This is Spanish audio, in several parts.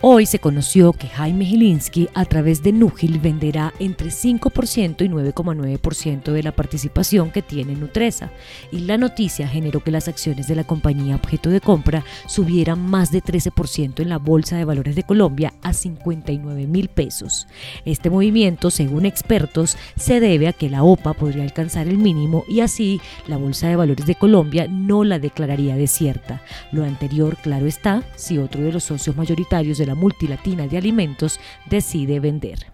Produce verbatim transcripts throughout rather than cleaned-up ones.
hoy se conoció que Jaime Gilinski, a través de Núgil, venderá entre cinco por ciento y nueve coma nueve por ciento de la participación que tiene Nutresa, y la noticia generó que las acciones de la compañía objeto de compra subieran más de trece por ciento en la Bolsa de Valores de Colombia a cincuenta y nueve mil pesos. Este movimiento, según expertos, se debe a que la O P A podría alcanzar el mínimo y así la Bolsa de Valores de Colombia no la declararía desierta. Lo anterior, claro está, si otro de los socios mayoritarios de la multilatina de alimentos decide vender.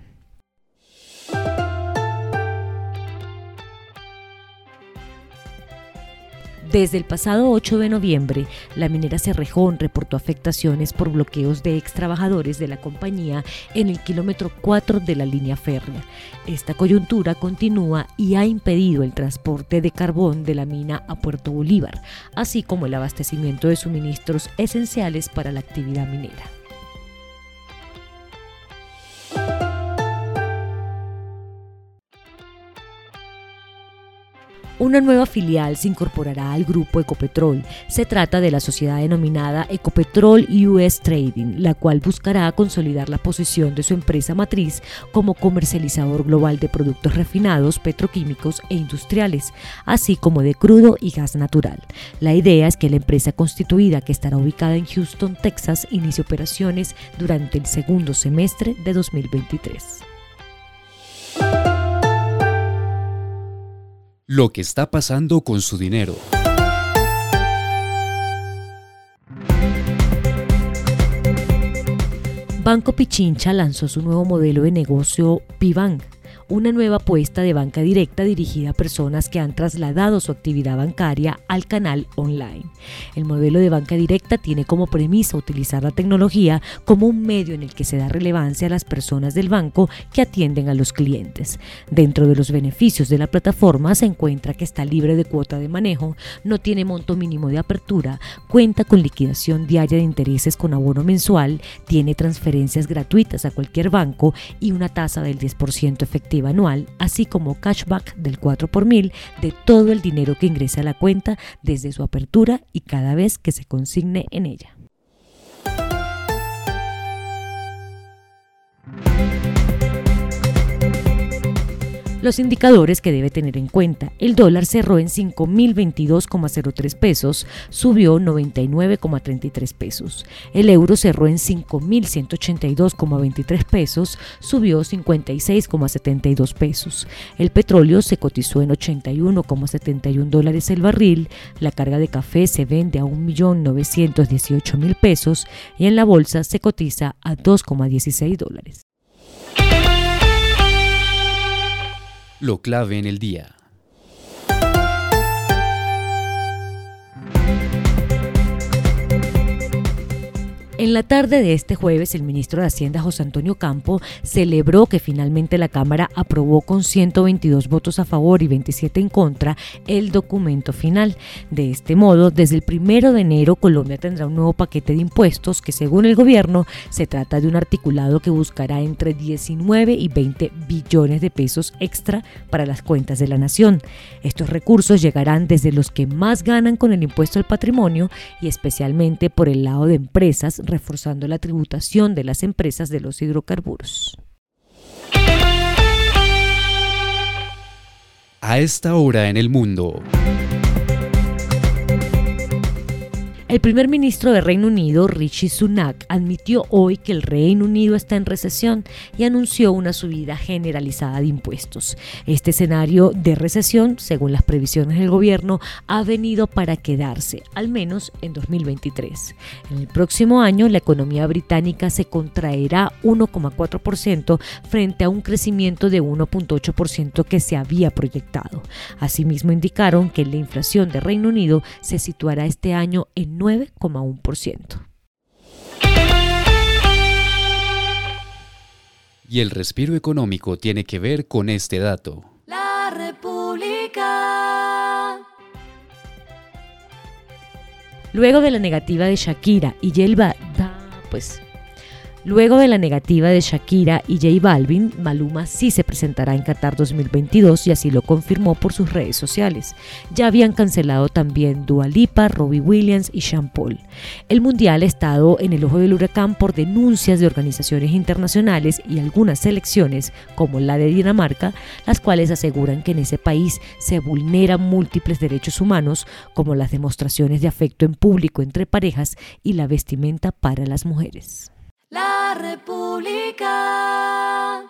Desde el pasado ocho de noviembre, la minera Cerrejón reportó afectaciones por bloqueos de extrabajadores de la compañía en el kilómetro cuatro de la línea férrea. Esta coyuntura continúa y ha impedido el transporte de carbón de la mina a Puerto Bolívar, así como el abastecimiento de suministros esenciales para la actividad minera. Una nueva filial se incorporará al grupo Ecopetrol. Se trata de la sociedad denominada Ecopetrol U S. Trading, la cual buscará consolidar la posición de su empresa matriz como comercializador global de productos refinados, petroquímicos e industriales, así como de crudo y gas natural. La idea es que la empresa constituida, que estará ubicada en Houston, Texas, inicie operaciones durante el segundo semestre de dos mil veintitrés. Lo que está pasando con su dinero. Banco Pichincha lanzó su nuevo modelo de negocio Pibank, una nueva apuesta de banca directa dirigida a personas que han trasladado su actividad bancaria al canal online. El modelo de banca directa tiene como premisa utilizar la tecnología como un medio en el que se da relevancia a las personas del banco que atienden a los clientes. Dentro de los beneficios de la plataforma se encuentra que está libre de cuota de manejo, no tiene monto mínimo de apertura, cuenta con liquidación diaria de intereses con abono mensual, tiene transferencias gratuitas a cualquier banco y una tasa del diez por ciento efectiva anual, así como cashback del cuatro por mil de todo el dinero que ingresa a la cuenta desde su apertura y cada vez que se consigne en ella. Los indicadores que debe tener en cuenta: el dólar cerró en cinco mil veintidós coma cero tres pesos, subió noventa y nueve coma treinta y tres pesos. El euro cerró en cinco mil ciento ochenta y dos coma veintitrés pesos, subió cincuenta y seis coma setenta y dos pesos. El petróleo se cotizó en ochenta y uno coma setenta y uno dólares el barril, la carga de café se vende a un millón novecientos dieciocho mil pesos y en la bolsa se cotiza a dos coma dieciséis dólares. Lo clave en el día. En la tarde de este jueves, el ministro de Hacienda, José Antonio Ocampo, celebró que finalmente la Cámara aprobó con ciento veintidós votos a favor y veintisiete en contra el documento final. De este modo, desde el primero de enero, Colombia tendrá un nuevo paquete de impuestos que, según el gobierno, se trata de un articulado que buscará entre diecinueve y veinte billones de pesos extra para las cuentas de la nación. Estos recursos llegarán desde los que más ganan con el impuesto al patrimonio y especialmente por el lado de empresas, reforzando la tributación de las empresas de los hidrocarburos. A esta hora en el mundo. El primer ministro de Reino Unido, Rishi Sunak, admitió hoy que el Reino Unido está en recesión y anunció una subida generalizada de impuestos. Este escenario de recesión, según las previsiones del gobierno, ha venido para quedarse, al menos en dos mil veintitrés. En el próximo año, la economía británica se contraerá uno coma cuatro por ciento frente a un crecimiento de uno coma ocho por ciento que se había proyectado. Asimismo, indicaron que la inflación de Reino Unido se situará este año en nueve coma uno por ciento. y el respiro económico tiene que ver con este dato. La República. Luego de la negativa de Shakira y J pues Luego de la negativa de Shakira y J Balvin, Maluma sí se presentará en Qatar dos mil veintidós y así lo confirmó por sus redes sociales. Ya habían cancelado también Dua Lipa, Robbie Williams y Sean Paul. El mundial ha estado en el ojo del huracán por denuncias de organizaciones internacionales y algunas selecciones, como la de Dinamarca, las cuales aseguran que en ese país se vulneran múltiples derechos humanos, como las demostraciones de afecto en público entre parejas y la vestimenta para las mujeres. La República.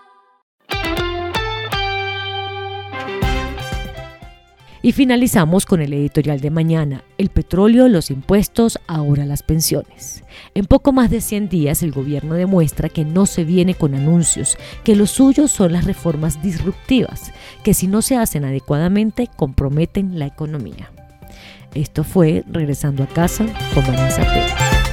Y finalizamos con el editorial de mañana, el petróleo, los impuestos, ahora las pensiones. En poco más de cien días el gobierno demuestra que no se viene con anuncios, que lo suyo son las reformas disruptivas, que si no se hacen adecuadamente comprometen la economía. Esto fue Regresando a Casa con Marisa Pérez.